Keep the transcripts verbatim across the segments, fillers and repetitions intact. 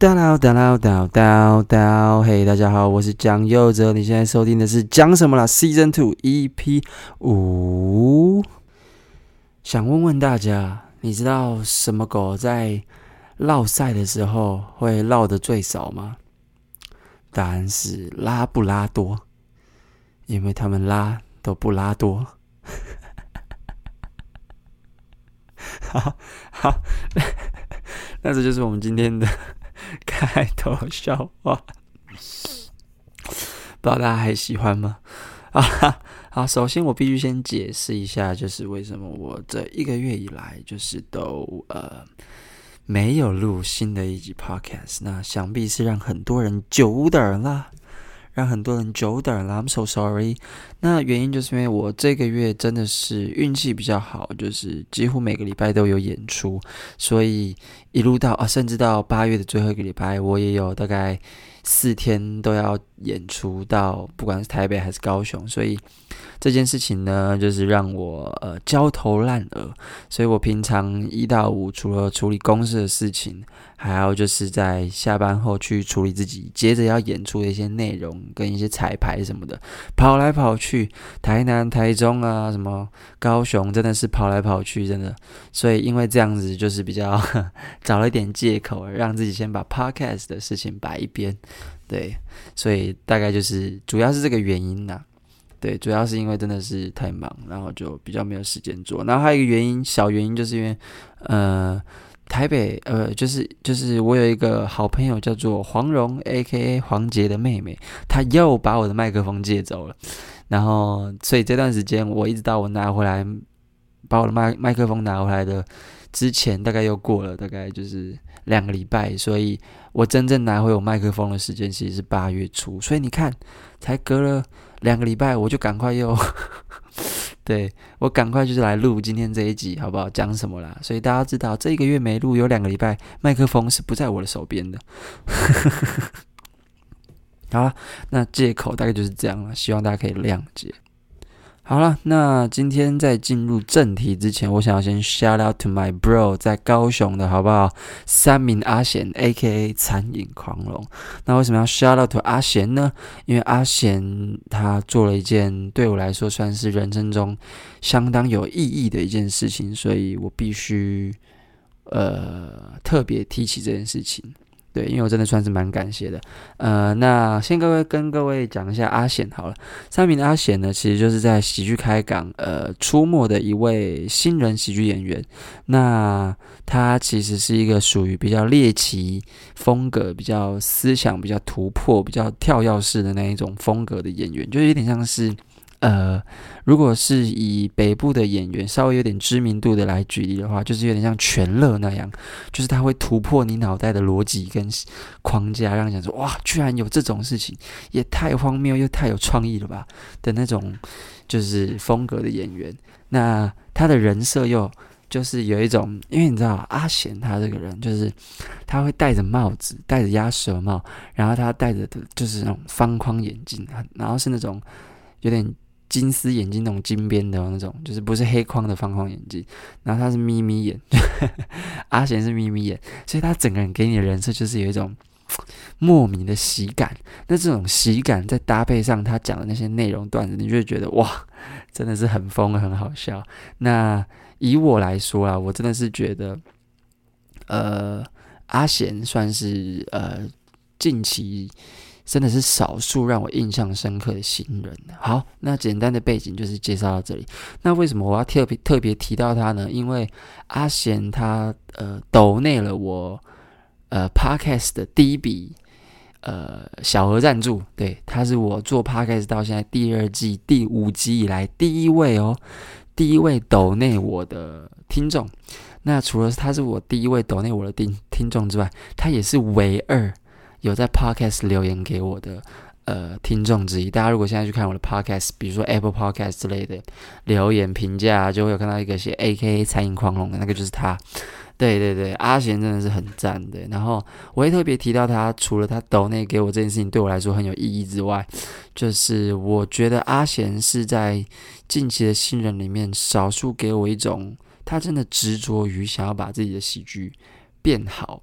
哒啦哒啦哒哒哒，嘿，大家好，我是蒋佑哲，你现在收听的是讲什么啦 Season 二 E P 五。想问问大家，你知道什么狗在落赛的时候会落得最少吗？答案是拉布拉多，因为他们拉都不拉多。好好，那这就是我们今天的开头笑话，不知道大家还喜欢吗？啊，好，首先我必须先解释一下，就是为什么我这一个月以来就是都呃没有录新的一集 podcast， 那想必是让很多人久等啦，让很多人久等啦 ，I'm so sorry。那原因就是因为我这个月真的是运气比较好，就是几乎每个礼拜都有演出，所以一路到啊，甚至到八月的最后一个礼拜，我也有大概四天都要演出到，不管是台北还是高雄，所以这件事情呢，就是让我呃焦头烂额。所以我平常一到五除了处理公司的事情，还要就是在下班后去处理自己接着要演出的一些内容跟一些彩排什么的，跑来跑去，台南、台中啊，什么高雄，真的是跑来跑去，真的。所以因为这样子，就是比较找了一点借口，让自己先把 podcast 的事情摆一边。对，所以大概就是主要是这个原因啦、啊。对，主要是因为真的是太忙，然后就比较没有时间做。然后还有一个原因，小原因就是因为，呃，台北，呃，就是就是我有一个好朋友叫做黄蓉 ，A K A 黄杰的妹妹，她又把我的麦克风借走了。然后，所以这段时间我一直到我拿回来，把我的麦麦克风拿回来的之前，大概又过了大概就是两个礼拜，所以我真正拿回我麦克风的时间其实是八月初，所以你看，才隔了两个礼拜，我就赶快又，对，我赶快就是来录今天这一集，好不好？讲什么啦？所以大家知道，这一个月没录，有两个礼拜，麦克风是不在我的手边的。好啦，那借口大概就是这样了，希望大家可以谅解。好了，那今天在进入正题之前，我想要先 shout out to my bro 在高雄的好不好？三名阿贤 ，A K A 餐饮狂龙。那为什么要 shout out to 阿贤呢？因为阿贤他做了一件对我来说算是人生中相当有意义的一件事情，所以我必须呃特别提起这件事情。对，因为我真的算是蛮感谢的，呃，那先各位跟各位讲一下阿显好了。三名的阿显呢，其实就是在喜剧开港呃出没的一位新人喜剧演员。那他其实是一个属于比较猎奇风格、比较思想比较突破、比较跳跃式的那一种风格的演员，就有点像是。呃，如果是以北部的演员稍微有点知名度的来举例的话，就是有点像全乐那样，就是他会突破你脑袋的逻辑跟框架，让你想说哇，居然有这种事情，也太荒谬又太有创意了吧的那种，就是风格的演员。那他的人设又就是有一种，因为你知道阿贤他这个人就是他会戴着帽子，戴着鸭舌帽，然后他戴着就是那种方框眼镜，然后是那种有点。金丝眼睛那种金边的那种，就是不是黑框的方框眼镜，然后他是咪咪眼，阿贤是咪咪眼，所以他整个人给你的人设就是有一种莫名的喜感。那这种喜感再搭配上他讲的那些内容段子，你就会觉得哇，真的是很疯很好笑。那以我来说啦，我真的是觉得，呃，阿贤算是呃近期。真的是少数让我印象深刻的新人。好，那简单的背景就是介绍到这里。那为什么我要特别特别提到他呢？因为阿贤他呃抖内了我呃 podcast 的第一笔呃小额赞助，对，他是我做 podcast 到现在第二季第五集以来第一位哦，第一位抖内我的听众。那除了他是我第一位抖内我的听听众之外，他也是唯二。有在 podcast 留言给我的呃听众之一，大家如果现在去看我的 podcast， 比如说 Apple Podcast 之类的留言评价，就会有看到一个写 A K A 餐饮狂龙的那个就是他。对对对，阿贤真的是很赞的。然后我也特别提到他，除了他抖内给我这件事情对我来说很有意义之外，就是我觉得阿贤是在近期的新人里面少数给我一种他真的执着于想要把自己的喜剧变好。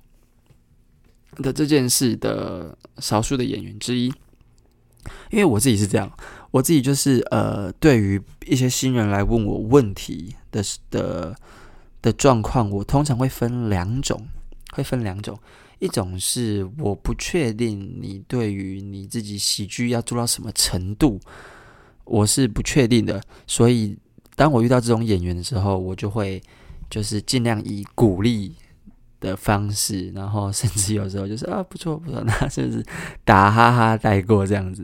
的这件事的少数的演员之一。因为我自己是这样，我自己就是呃，对于一些新人来问我问题的的的状况，我通常会分两种，会分两种。一种是我不确定你对于你自己喜剧要做到什么程度，我是不确定的，所以当我遇到这种演员的时候，我就会就是尽量以鼓励的方式，然后甚至有时候就是啊不错不错，那甚至打哈哈带过这样子。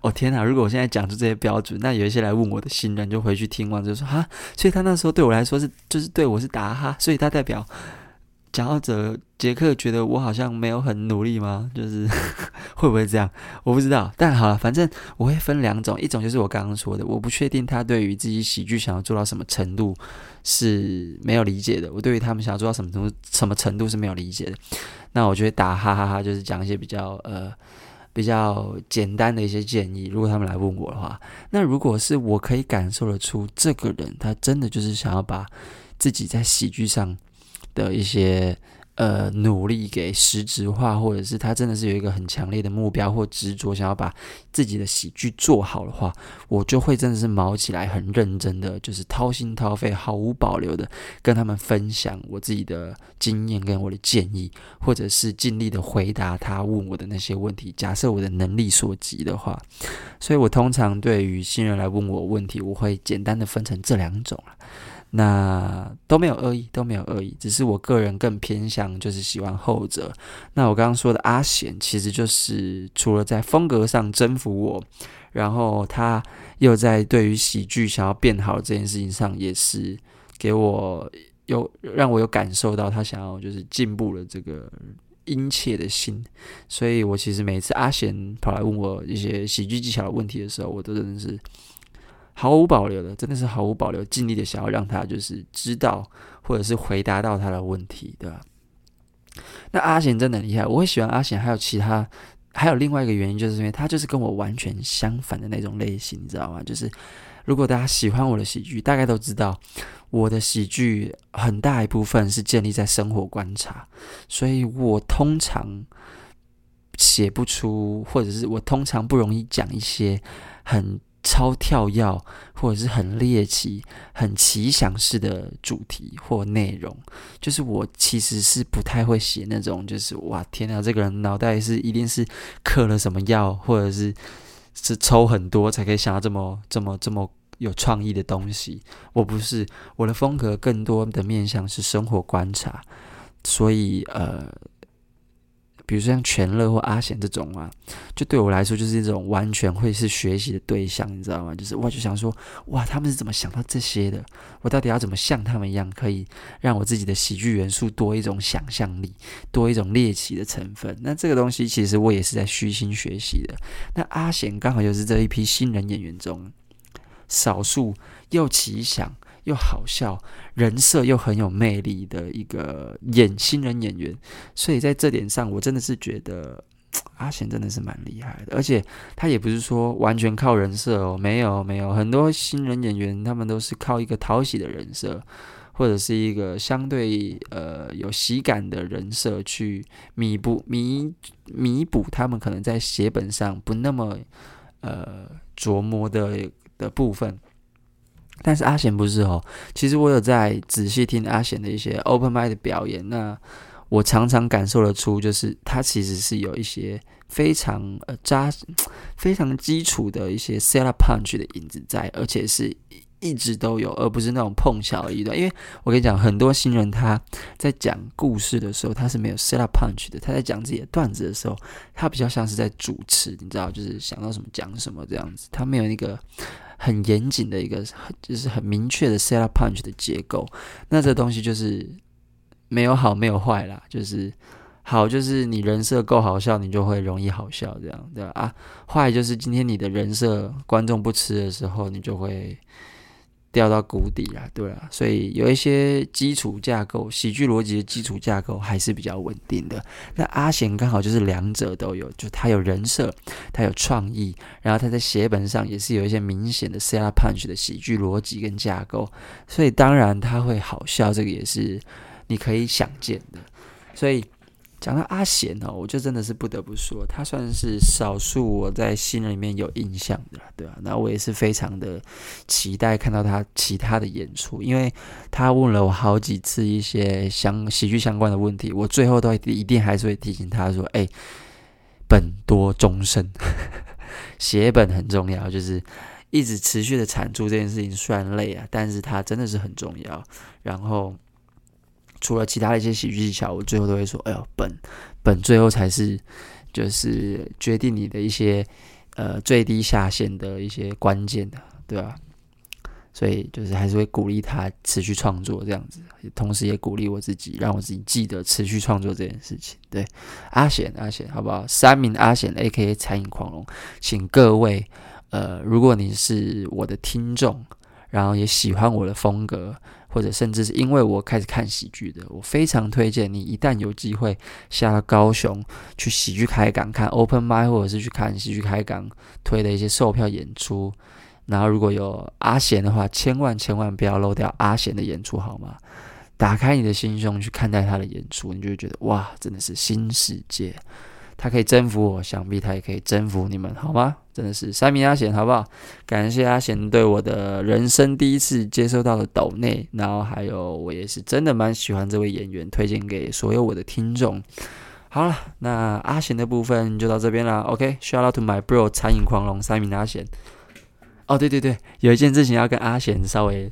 哦天哪！如果我现在讲出这些标准，那有一些来问我的新人就回去听完就说啊，所以他那时候对我来说是就是对我是打哈，所以他代表讲到这，杰克觉得我好像没有很努力吗？就是会不会这样？我不知道。但好了，反正我会分两种，一种就是我刚刚说的，我不确定他对于自己喜剧想要做到什么程度是没有理解的，我对于他们想要做到什么程度什么程度是没有理解的。那我就会打哈哈哈，就是讲一些比较呃。比较简单的一些建议，如果他们来问我的话，那如果是我可以感受得出这个人他真的就是想要把自己在喜剧上的一些呃努力给实质化，或者是他真的是有一个很强烈的目标或执着想要把自己的喜剧做好的话，我就会真的是卯起来，很认真的，就是掏心掏肺毫无保留的跟他们分享我自己的经验跟我的建议，或者是尽力的回答他问我的那些问题，假设我的能力所及的话。所以我通常对于新人来问我问题，我会简单的分成这两种啦，那都没有恶意，都没有恶意，只是我个人更偏向就是喜欢后者。那我刚刚说的阿贤，其实就是除了在风格上征服我，然后他又在对于喜剧想要变好这件事情上，也是给我有让我有感受到他想要就是进步的这个殷切的心。所以我其实每次阿贤跑来问我一些喜剧技巧的问题的时候，我都真的是毫无保留的，真的是毫无保留，尽力的想要让他就是知道，或者是回答到他的问题，对吧？那阿贤真的很厉害，我会喜欢阿贤，还有其他，还有另外一个原因，就是因为他就是跟我完全相反的那种类型，你知道吗？就是如果大家喜欢我的喜剧，大概都知道我的喜剧很大一部分是建立在生活观察，所以我通常写不出，或者是我通常不容易讲一些很超跳跃或者是很猎奇很奇想式的主题或内容，就是我其实是不太会写那种就是哇天啊这个人脑袋是一定是嗑了什么药，或者是是抽很多才可以想到这么这么这么有创意的东西。我不是，我的风格更多的面向是生活观察，所以呃比如说像全乐或阿贤这种啊，就对我来说就是一种完全会是学习的对象，你知道吗？就是我就想说，哇，他们是怎么想到这些的？我到底要怎么像他们一样，可以让我自己的喜剧元素多一种想象力，多一种猎奇的成分？那这个东西其实我也是在虚心学习的。那阿贤刚好就是这一批新人演员中，少数又奇想又好笑，人设又很有魅力的一个演新人演员，所以在这点上，我真的是觉得阿贤真的是蛮厉害的。而且他也不是说完全靠人设哦，没有没有，很多新人演员他们都是靠一个讨喜的人设，或者是一个相对呃有喜感的人设去弥补弥弥补他们可能在写本上不那么呃琢磨的的部分。但是阿贤不是哦，其实我有在仔细听阿贤的一些 open mic 的表演，那我常常感受得出，就是他其实是有一些非常呃扎、非常基础的一些 set up punch 的影子在，而且是一直都有，而不是那种碰巧而已的。因为我跟你讲，很多新人他在讲故事的时候，他是没有 set up punch 的，他在讲自己的段子的时候，他比较像是在主持，你知道，就是想到什么讲什么这样子，他没有那个很严谨的一个就是很明确的 set up punch 的结构。那这东西就是没有好没有坏啦，就是好就是你人设够好笑，你就会容易好笑这样，对吧？啊，坏就是今天你的人设观众不吃的时候，你就会掉到谷底啦，对啦。所以有一些基础架构，喜剧逻辑的基础架构还是比较稳定的。那阿贤刚好就是两者都有，就他有人设，他有创意，然后他在写本上也是有一些明显的 set up punch 的喜剧逻辑跟架构，所以当然他会好笑，这个也是你可以想见的。所以讲到阿贤哦，我就真的是不得不说，他算是少数我在新人里面有印象的，对啊，那我也是非常的期待看到他其他的演出，因为他问了我好几次一些相喜剧相关的问题，我最后都一定还是会提醒他说，哎、欸，本多终身，写本很重要，就是一直持续的产出这件事情虽然累啊，但是它真的是很重要，然后。除了其他的一些喜剧技巧，我最后都会说：“哎呦，本本最后才是就是决定你的一些呃最低下限的一些关键的，对吧？”所以就是还是会鼓励他持续创作这样子，同时也鼓励我自己，让我自己记得持续创作这件事情。对，阿贤，阿贤，好不好？三名阿贤 ，A K A 餐饮狂龙，请各位呃，如果你是我的听众，然后也喜欢我的风格。或者甚至是因为我开始看喜剧的，我非常推荐你一旦有机会下到高雄去喜剧开港看 Open Mic， 或者是去看喜剧开港推的一些售票演出，然后如果有阿贤的话，千万千万不要漏掉阿贤的演出好吗？打开你的心胸去看待他的演出，你就会觉得哇，真的是新世界，他可以征服我，想必他也可以征服你们好吗？真的是三名阿贤好不好？感谢阿贤对我的人生第一次接收到的抖内，然后还有我也是真的蛮喜欢这位演员，推荐给所有我的听众。好了，那阿贤的部分就到这边啦。OK， shout out to my bro 餐饮狂龙三名阿贤。哦，对对对，有一件事情要跟阿贤稍微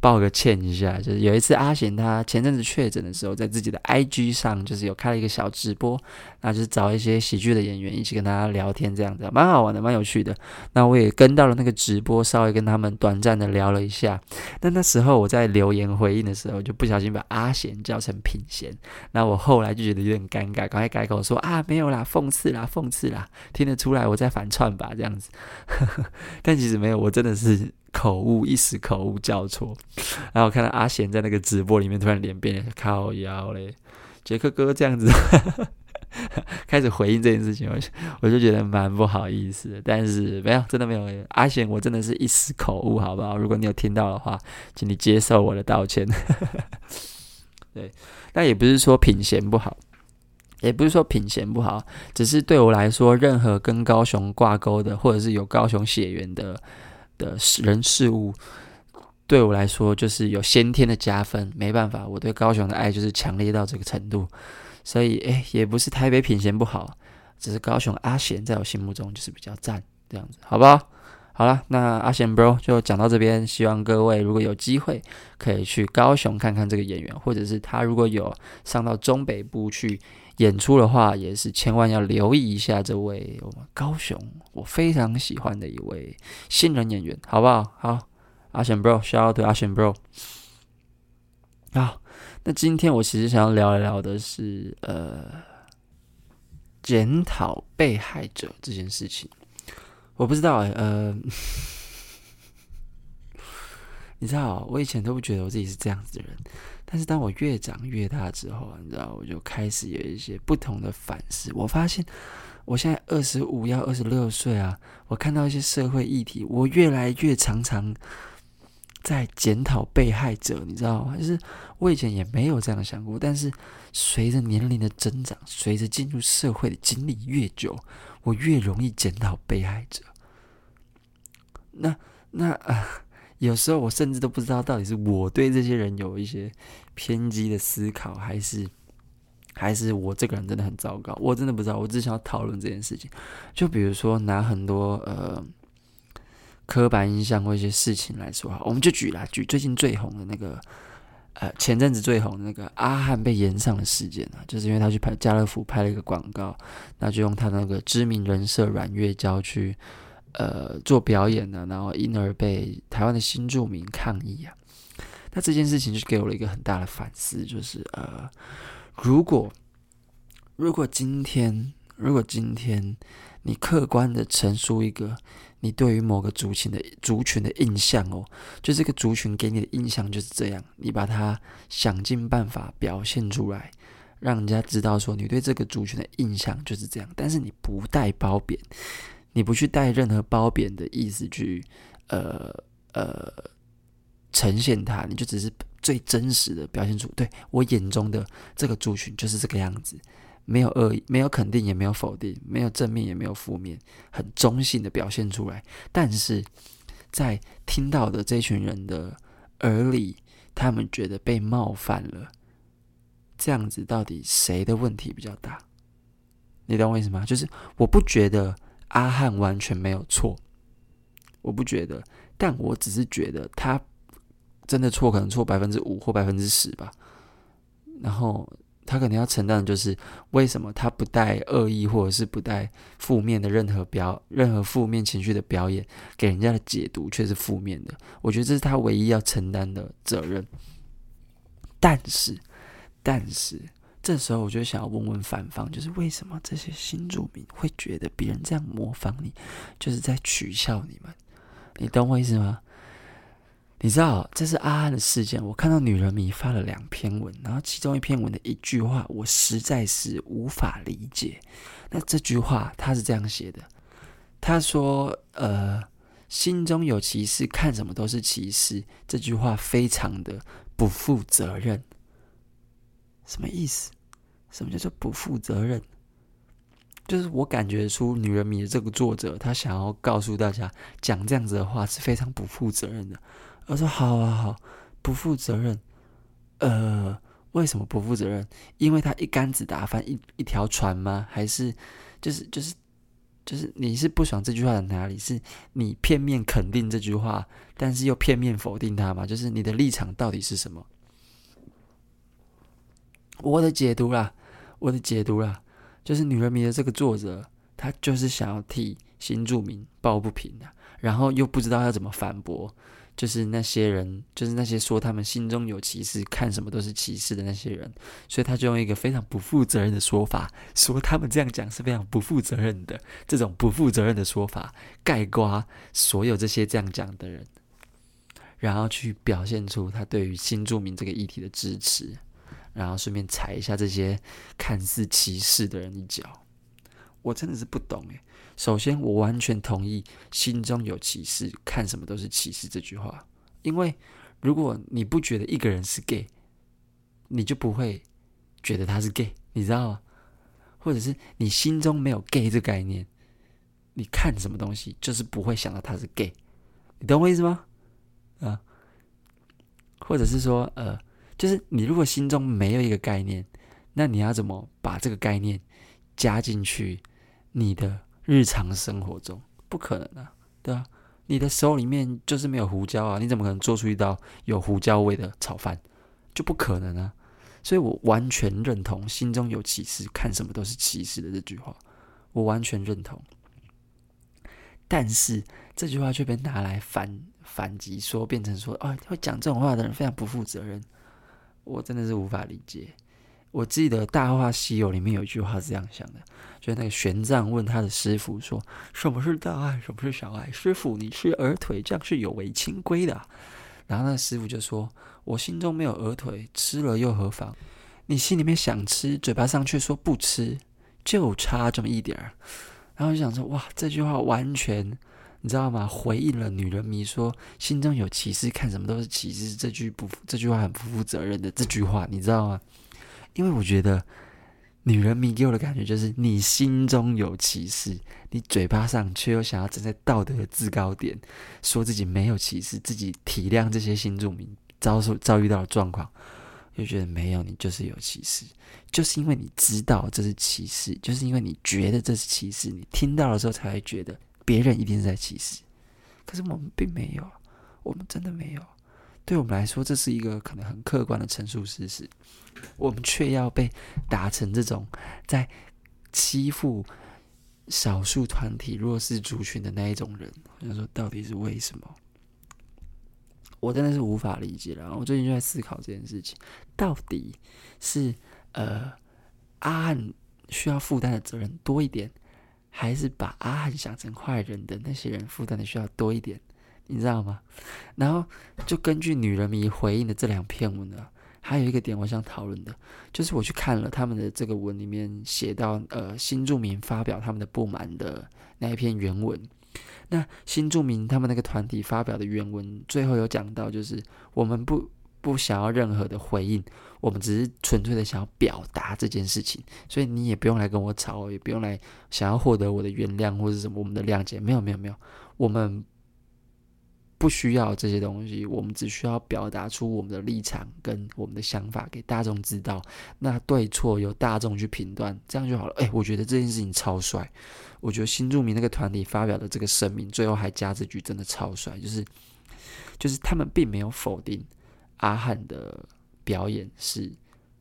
抱个歉一下，就是有一次阿贤他前阵子确诊的时候，在自己的 I G 上就是有开了一个小直播，那就是找一些喜剧的演员一起跟他聊天这样子，蛮好玩的，蛮有趣的。那我也跟到了那个直播，稍微跟他们短暂的聊了一下。那那时候我在留言回应的时候，就不小心把阿贤叫成品贤，那我后来就觉得有点尴尬，赶快改口说啊没有啦，讽刺啦，讽刺啦，听得出来我在反串吧这样子。但其实没有，我真的是。口误，一时口误叫错，然后我看到阿贤在那个直播里面突然脸变得靠腰嘞，杰克哥这样子开始回应这件事情，我就我就觉得蛮不好意思的，但是没有，真的没有，阿贤我真的是一时口误，好不好？如果你有听到的话，请你接受我的道歉。对，那也不是说品贤不好。也不是说品贤不好，只是对我来说，任何跟高雄挂钩的，或者是有高雄血缘的。的人事物对我来说就是有先天的加分，没办法，我对高雄的爱就是强烈到这个程度，所以诶也不是台北品贤不好，只是高雄阿贤在我心目中就是比较赞这样子，好不好？好啦，那阿贤 bro 就讲到这边，希望各位如果有机会可以去高雄看看这个演员，或者是他如果有上到中北部去演出的话，也是千万要留意一下这位我们高雄我非常喜欢的一位新人演员，好不好？好，阿贤 bro， shout out to 阿贤 bro。好，那今天我其实想要聊一聊的是呃检讨被害者这件事情。我不知道、欸、呃，你知道，我以前都不觉得我自己是这样子的人，但是当我越长越大之后，你知道，我就开始有一些不同的反思。我发现，我现在二十五要二十六岁啊，我看到一些社会议题，我越来越常常在检讨被害者，你知道吗？就是我以前也没有这样想过，但是随着年龄的增长，随着进入社会的经历越久，我越容易检讨被害者。那那、呃、有时候我甚至都不知道到底是我对这些人有一些偏激的思考，还是还是我这个人真的很糟糕，我真的不知道。我只想要讨论这件事情，就比如说拿很多呃刻板印象或一些事情来说，我们就举啦，举最近最红的那个呃前阵子最红的那个阿翰被延上的事件啊，就是因为他去拍家乐福拍了一个广告，那就用他那个知名人设阮月娇去。呃，做表演呢、啊，然后因而被台湾的新住民抗议啊。那这件事情就给我了一个很大的反思，就是呃，如果如果今天，如果今天你客观的陈述一个你对于某个族群的族群的印象哦，就这个族群给你的印象就是这样，你把它想尽办法表现出来。让人家知道说你对这个族群的印象就是这样，但是你不带褒贬，你不去带任何褒贬的意思去呃呃呈现它，你就只是最真实的表现出对我眼中的这个族群就是这个样子，没有恶意，没有肯定也没有否定，没有正面也没有负面，很中性的表现出来。但是在听到的这群人的耳里，他们觉得被冒犯了，这样子到底谁的问题比较大？你懂我意思吗？就是我不觉得阿翰完全没有错，我不觉得，但我只是觉得他真的错，可能错 百分之五 或 百分之十 吧。然后他可能要承担的就是为什么他不带恶意或者是不带负面的任何表任何负面情绪的表演，给人家的解读却是负面的。我觉得这是他唯一要承担的责任。但是但是这时候我就想要问问反方，就是为什么这些新住民会觉得别人这样模仿你就是在取笑你们？你懂我意思吗？你知道这是阿翰的事件，我看到女人迷发了两篇文，然后其中一篇文的一句话我实在是无法理解。那这句话他是这样写的，他说呃，心中有歧视，看什么都是歧视，这句话非常的不负责任。什么意思？什么叫做不负责任？就是我感觉出女人迷的这个作者，他想要告诉大家，讲这样子的话是非常不负责任的。我说好啊好，不负责任。呃，为什么不负责任？因为他一竿子打翻一一条船吗？还是就是就是就是你是不爽这句话的哪里？是你片面肯定这句话，但是又片面否定它吗？就是你的立场到底是什么？我的解读啦，我的解读啦，就是女人迷的这个作者，他就是想要替新住民抱不平啊，然后又不知道要怎么反驳，就是那些人，就是那些说他们心中有歧视，看什么都是歧视的那些人，所以他就用一个非常不负责任的说法，说他们这样讲是非常不负责任的，这种不负责任的说法概括所有这些这样讲的人，然后去表现出他对于新住民这个议题的支持。然后顺便踩一下这些看似歧视的人一脚，我真的是不懂耶。首先，我完全同意“心中有歧视，看什么都是歧视”这句话，因为如果你不觉得一个人是 gay， 你就不会觉得他是 gay， 你知道吗？或者是你心中没有 gay 这概念，你看什么东西就是不会想到他是 gay， 你懂我意思吗？啊，或者是说，呃。就是你如果心中没有一个概念，那你要怎么把这个概念加进去你的日常生活中？不可能啊，对啊，你的手里面就是没有胡椒啊，你怎么可能做出一道有胡椒味的炒饭？就不可能啊！所以我完全认同“心中有歧视，看什么都是歧视”的这句话，我完全认同。但是这句话却被拿来反反击说，变成说啊、哦，会讲这种话的人非常不负责任。我真的是无法理解。我记得《大话西游》里面有一句话是这样想的，就是那个玄奘问他的师傅说：“什么是大爱，什么是小爱？师傅，你吃鹅腿，这样是有违清规的、啊。”然后那个师傅就说：“我心中没有鹅腿，吃了又何妨？你心里面想吃，嘴巴上却说不吃，就差这么一点儿。”然后就想说：“哇，这句话完全……”你知道吗？回应了女人迷说心中有歧视，看什么都是歧视这句不这句话很不负责任的这句话，你知道吗？因为我觉得女人迷给我的感觉就是你心中有歧视，你嘴巴上却又想要站在道德的制高点，说自己没有歧视，自己体谅这些新住民遭受遭遇到的状况，就觉得没有，你就是有歧视，就是因为你知道这是歧视，就是因为你觉得这是歧视，你听到的时候才会觉得。别人一定是在歧视，可是我们并没有，我们真的没有。对我们来说，这是一个可能很客观的陈述事实，我们却要被打成这种在欺负少数团体、弱势族群的那一种人。我想说，到底是为什么？我真的是无法理解了。我最近就在思考这件事情，到底是呃阿翰需要负担的责任多一点？还是把阿翰想成坏人的那些人负担的需要多一点，你知道吗？然后就根据女人迷回应的这两篇文呢，还有一个点我想讨论的，就是我去看了他们的这个文里面写到，呃，新住民发表他们的不满的那一篇原文。那新住民他们那个团体发表的原文最后有讲到，就是我们不不想要任何的回应，我们只是纯粹的想要表达这件事情，所以你也不用来跟我吵，也不用来想要获得我的原谅或者什么我们的谅解，没有没有没有，我们不需要这些东西，我们只需要表达出我们的立场跟我们的想法给大众知道，那对错由大众去评断，这样就好了。哎、欸，我觉得这件事情超帅，我觉得新住民那个团体发表的这个声明，最后还加这句真的超帅，就是就是他们并没有否定阿翰的表演是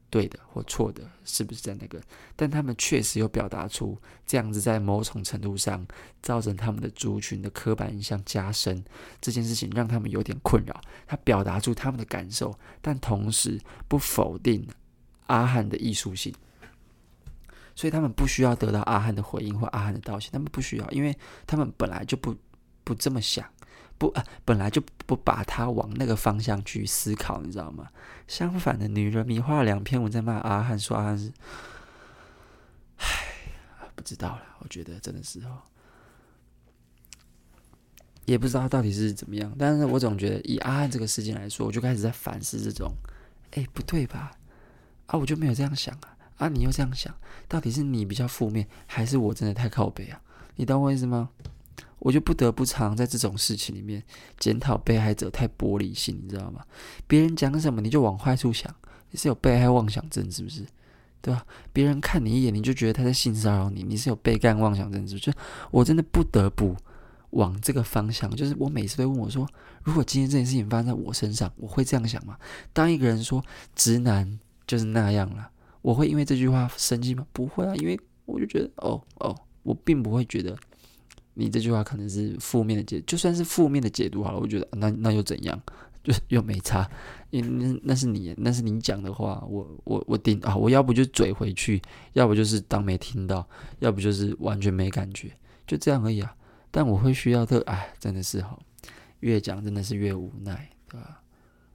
对的或错的，是不是在那个？但他们确实有表达出这样子，在某种程度上造成他们的族群的刻板印象加深，这件事情让他们有点困扰。他表达出他们的感受，但同时不否定阿翰的艺术性，所以他们不需要得到阿翰的回应或阿翰的道歉，他们不需要，因为他们本来就不不这么想。不、呃、本来就不把他往那个方向去思考，你知道吗？相反的，女人迷花了两篇文在骂阿翰，说阿翰是，唉，不知道了。我觉得真的是哦，也不知道到底是怎么样。但是我总觉得以阿翰这个事件来说，我就开始在反思这种，哎，不对吧？啊，我就没有这样想啊！啊，你又这样想，到底是你比较负面，还是我真的太靠北啊？你懂我意思吗？我就不得不常在这种事情里面检讨被害者太玻璃心，你知道吗？别人讲什么你就往坏处想，你是有被害妄想症是不是？对吧？别人看你一眼你就觉得他在性骚扰你，你是有被干妄想症是不是？就我真的不得不往这个方向，就是我每次都问我说，如果今天这件事情发生在我身上，我会这样想吗？当一个人说直男就是那样了，我会因为这句话生气吗？不会啊，因为我就觉得哦哦，我并不会觉得。你这句话可能是负面的解，就算是负面的解读好了，我觉得那那又怎样，就又没差，因为那是你那是你讲的话，我我我顶啊，我要不就嘴回去，要不就是当没听到，要不就是完全没感觉，就这样而已啊。但我会需要特哎，真的是好，越讲真的是越无奈，对吧？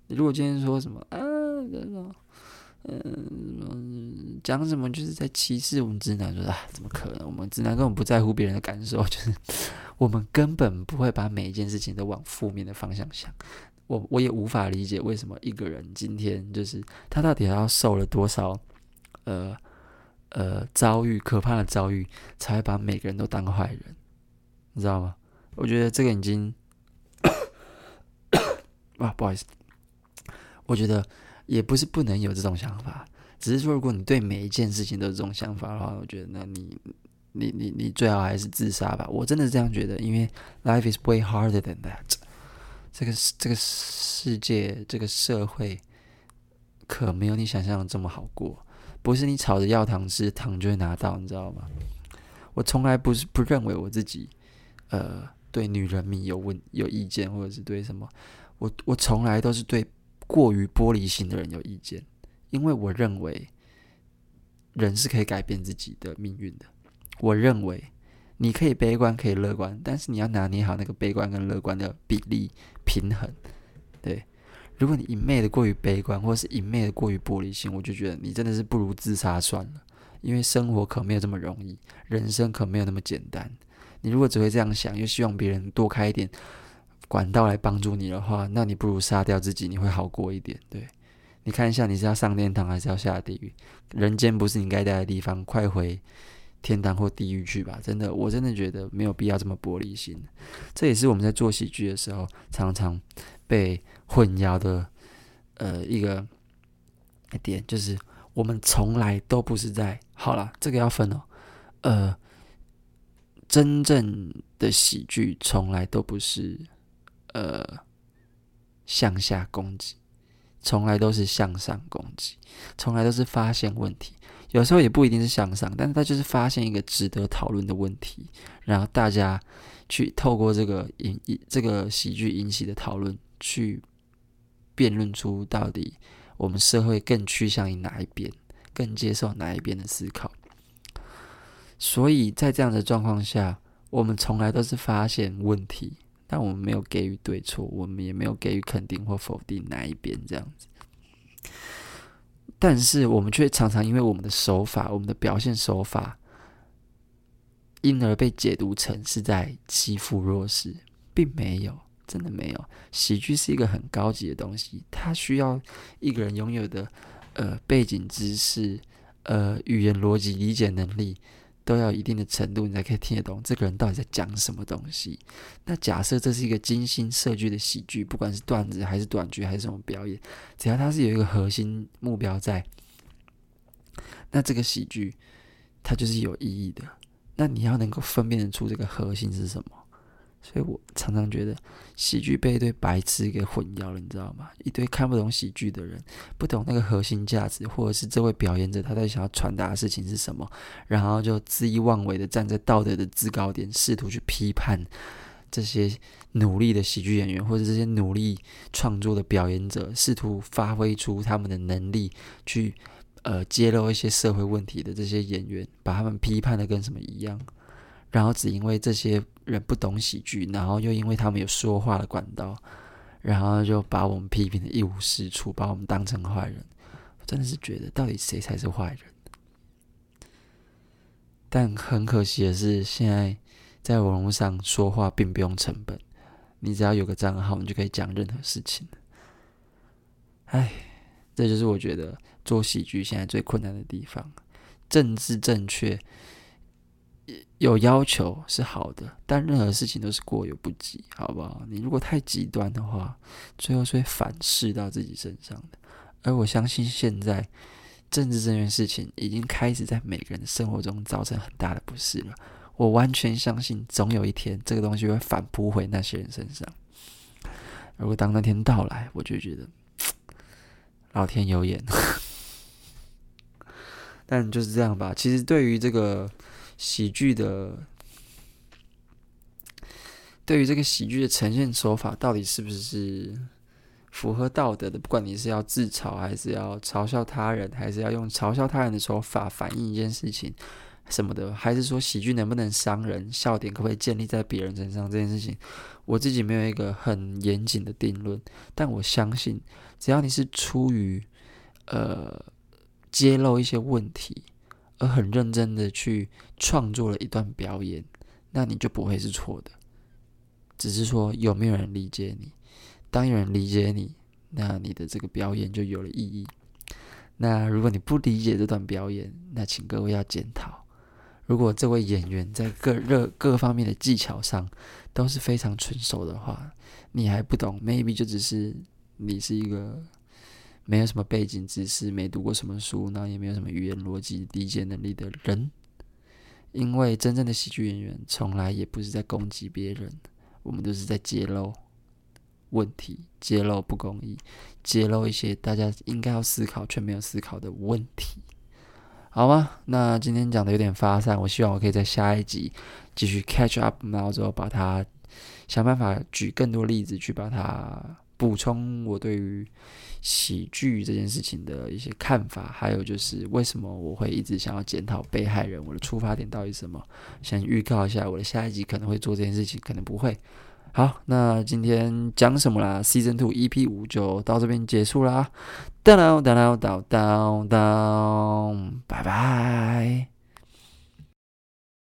你如果今天说什么啊，嗯，讲什么就是在歧视我们直男，说啊，怎么可能？我们直男根本不在乎别人的感受，就是我们根本不会把每一件事情都往负面的方向想。我我也无法理解为什么一个人今天就是他到底要受了多少呃呃遭遇可怕的遭遇，才会把每个人都当坏人，你知道吗？我觉得这个已经啊，不好意思，我觉得。也不是不能有这种想法，只是说如果你对每一件事情都有这种想法的话，我觉得那你你你你最好还是自杀吧。我真的这样觉得，因为 life is way harder than that。这个这个世界这个社会可没有你想象的这么好过，不是你炒着要糖吃，糖就会拿到，你知道吗？我从来不是不认为我自己呃对女人迷有问有意见，或者是对什么，我我从来都是对。过于玻璃心的人有意见，因为我认为人是可以改变自己的命运的。我认为你可以悲观，可以乐观，但是你要拿捏好那个悲观跟乐观的比例平衡。对，如果你一昧的过于悲观，或是一昧的过于玻璃心，我就觉得你真的是不如自杀算了，因为生活可没有这么容易，人生可没有那么简单。你如果只会这样想，又希望别人多开一点管道来帮助你的话，那你不如杀掉自己，你会好过一点。对，你看一下你是要上天堂还是要下地狱？人间不是你该待的地方，快回天堂或地狱去吧！真的，我真的觉得没有必要这么玻璃心。这也是我们在做喜剧的时候常常被混淆的呃一个点，就是我们从来都不是在好啦，这个要分哦，呃，真正的喜剧从来都不是。呃，向下攻击，从来都是向上攻击，从来都是发现问题。有时候也不一定是向上，但是它就是发现一个值得讨论的问题，然后大家去透过这个引这个喜剧引起的讨论，去辩论出到底我们社会更趋向于哪一边，更接受哪一边的思考。所以在这样的状况下，我们从来都是发现问题。但我们没有给予对错，我们也没有给予肯定或否定哪一边这样子。但是我们却常常因为我们的手法、我们的表现手法，因而被解读成是在欺负弱势，并没有。真的没有。喜剧是一个很高级的东西，它需要一个人拥有的呃背景知识、呃语言逻辑理解能力都要一定的程度，你才可以听得懂这个人到底在讲什么东西。那假设这是一个精心设计的喜剧，不管是段子还是短剧还是什么表演，只要它是有一个核心目标在，那这个喜剧它就是有意义的。那你要能够分辨得出这个核心是什么。所以我常常觉得喜剧被一堆白痴给混淆了，你知道吗？一堆看不懂喜剧的人，不懂那个核心价值，或者是这位表演者他在想要传达的事情是什么，然后就恣意妄为的站在道德的制高点，试图去批判这些努力的喜剧演员，或者这些努力创作的表演者，试图发挥出他们的能力去呃揭露一些社会问题的这些演员，把他们批判的跟什么一样。然后只因为这些人不懂喜剧，然后又因为他们有说话的管道，然后就把我们批评的一无是处，把我们当成坏人。我真的是觉得到底谁才是坏人？但很可惜的是，现在在网络上说话并不用成本，你只要有个账号，你就可以讲任何事情。唉，这就是我觉得做喜剧现在最困难的地方。政治正确有要求是好的，但任何事情都是过犹不及，好不好？你如果太极端的话，最后是会反噬到自己身上的。而我相信现在政治这件事情已经开始在每个人的生活中造成很大的不适了。我完全相信总有一天这个东西会反扑回那些人身上。如果当那天到来，我就觉得老天有眼。但就是这样吧。其实对于这个喜剧的，对于这个喜剧的呈现手法，到底是不是符合道德的？不管你是要自嘲，还是要嘲笑他人，还是要用嘲笑他人的手法反映一件事情什么的，还是说喜剧能不能伤人，笑点可不可以建立在别人身上这件事情，我自己没有一个很严谨的定论。但我相信，只要你是出于呃揭露一些问题，而很认真的去创作了一段表演，那你就不会是错的。只是说有没有人理解你，当有人理解你，那你的这个表演就有了意义。那如果你不理解这段表演，那请各位要检讨。如果这位演员在各各各方面的技巧上都是非常纯熟的话，你还不懂 maybe 就只是你是一个没有什么背景知识，没读过什么书，然后也没有什么语言逻辑理解能力的人。因为真正的喜剧演员从来也不是在攻击别人，我们都是在揭露问题，揭露不公义，揭露一些大家应该要思考却没有思考的问题，好吗？那今天讲的有点发散，我希望我可以在下一集继续 catch up， 然后之后把它想办法举更多例子去把它补充我对于喜剧这件事情的一些看法，还有就是为什么我会一直想要检讨被害人，我的出发点到底是什么。先预告一下，我的下一集可能会做这件事情，可能不会。好，那今天讲什么啦 ？Season 二 E P 五就到这边结束啦，当当当当当当，拜拜。